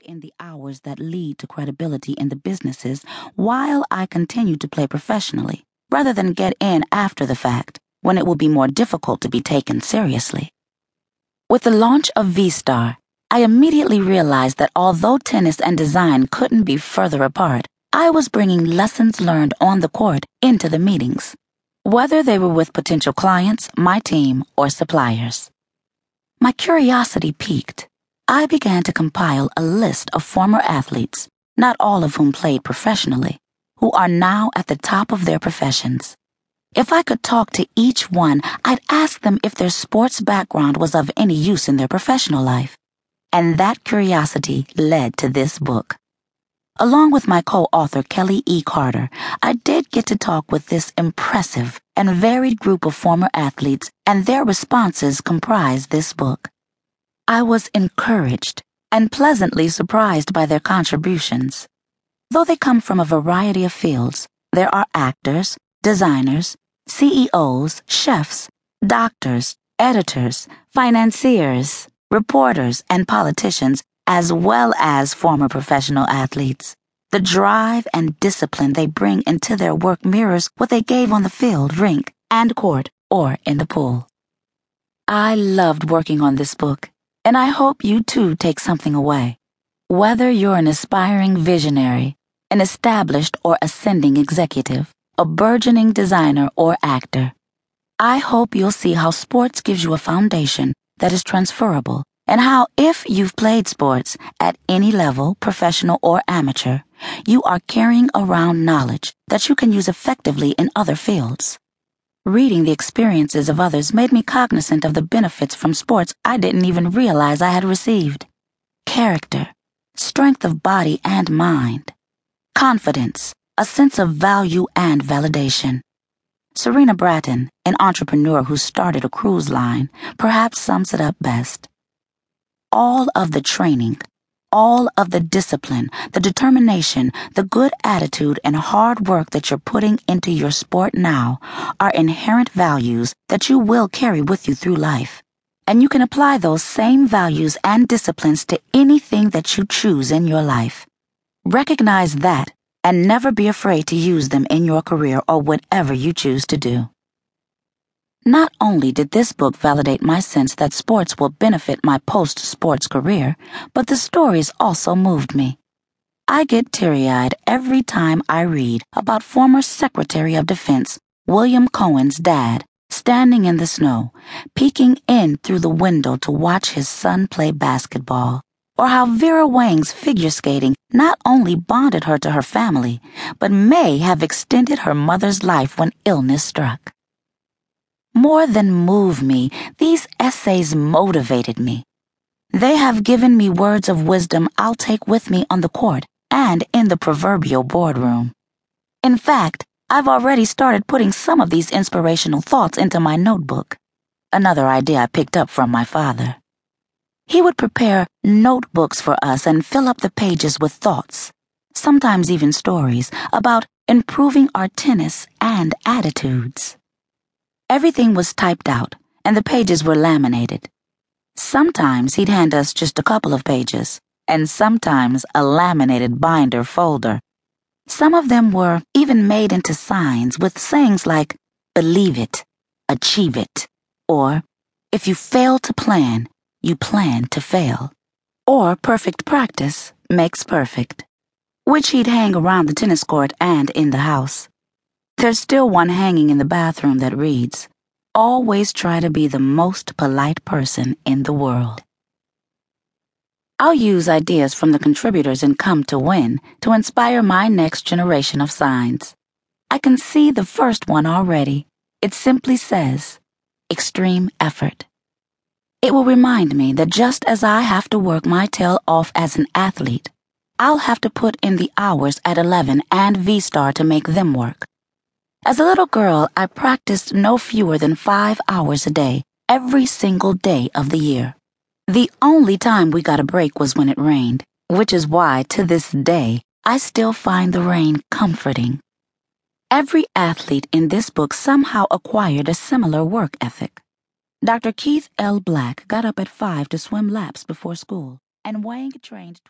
work in the hours that lead to credibility in the businesses while I continue to play professionally, rather than get in after the fact, when it will be more difficult to be taken seriously. With the launch of V-Star, I immediately realized that although tennis and design couldn't be further apart, I was bringing lessons learned on the court into the meetings, whether they were with potential clients, my team, or suppliers. My curiosity piqued. I began to compile a list of former athletes, not all of whom played professionally, who are now at the top of their professions. If I could talk to each one, I'd ask them if their sports background was of any use in their professional life. And that curiosity led to this book. Along with my co-author Kelly E. Carter, I did get to talk with this impressive and varied group of former athletes, and their responses comprise this book. I was encouraged and pleasantly surprised by their contributions. Though they come from a variety of fields, there are actors, designers, CEOs, chefs, doctors, editors, financiers, reporters, and politicians, as well as former professional athletes. The drive and discipline they bring into their work mirrors what they gave on the field, rink, and court, or in the pool. I loved working on this book, and I hope you too take something away. Whether you're an aspiring visionary, an established or ascending executive, a burgeoning designer or actor, I hope you'll see how sports gives you a foundation that is transferable, and how if you've played sports at any level, professional or amateur, you are carrying around knowledge that you can use effectively in other fields. Reading the experiences of others made me cognizant of the benefits from sports I didn't even realize I had received. Character, strength of body and mind, confidence, a sense of value and validation. Serena Bratton, an entrepreneur who started a cruise line, perhaps sums it up best. All of the training, all of the discipline, the determination, the good attitude, and hard work that you're putting into your sport now are inherent values that you will carry with you through life. And you can apply those same values and disciplines to anything that you choose in your life. Recognize that and never be afraid to use them in your career or whatever you choose to do. Not only did this book validate my sense that sports will benefit my post-sports career, but the stories also moved me. I get teary-eyed every time I read about former Secretary of Defense William Cohen's dad standing in the snow, peeking in through the window to watch his son play basketball, or how Vera Wang's figure skating not only bonded her to her family, but may have extended her mother's life when illness struck. More than move me, these essays motivated me. They have given me words of wisdom I'll take with me on the court and in the proverbial boardroom. In fact, I've already started putting some of these inspirational thoughts into my notebook, another idea I picked up from my father. He would prepare notebooks for us and fill up the pages with thoughts, sometimes even stories, about improving our tennis and attitudes. Everything was typed out, and the pages were laminated. Sometimes he'd hand us just a couple of pages, and sometimes a laminated binder folder. Some of them were even made into signs with sayings like, "Believe it, achieve it," or, "If you fail to plan, you plan to fail," or, "Perfect practice makes perfect," which he'd hang around the tennis court and in the house. There's still one hanging in the bathroom that reads, "Always try to be the most polite person in the world." I'll use ideas from the contributors in Come to Win to inspire my next generation of signs. I can see the first one already. It simply says, "Extreme effort." It will remind me that just as I have to work my tail off as an athlete, I'll have to put in the hours at 11 and V-Star to make them work. As a little girl, I practiced no fewer than 5 hours a day, every single day of the year. The only time we got a break was when it rained, which is why, to this day, I still find the rain comforting. Every athlete in this book somehow acquired a similar work ethic. Dr. Keith L. Black got up at 5 to swim laps before school, and Wang trained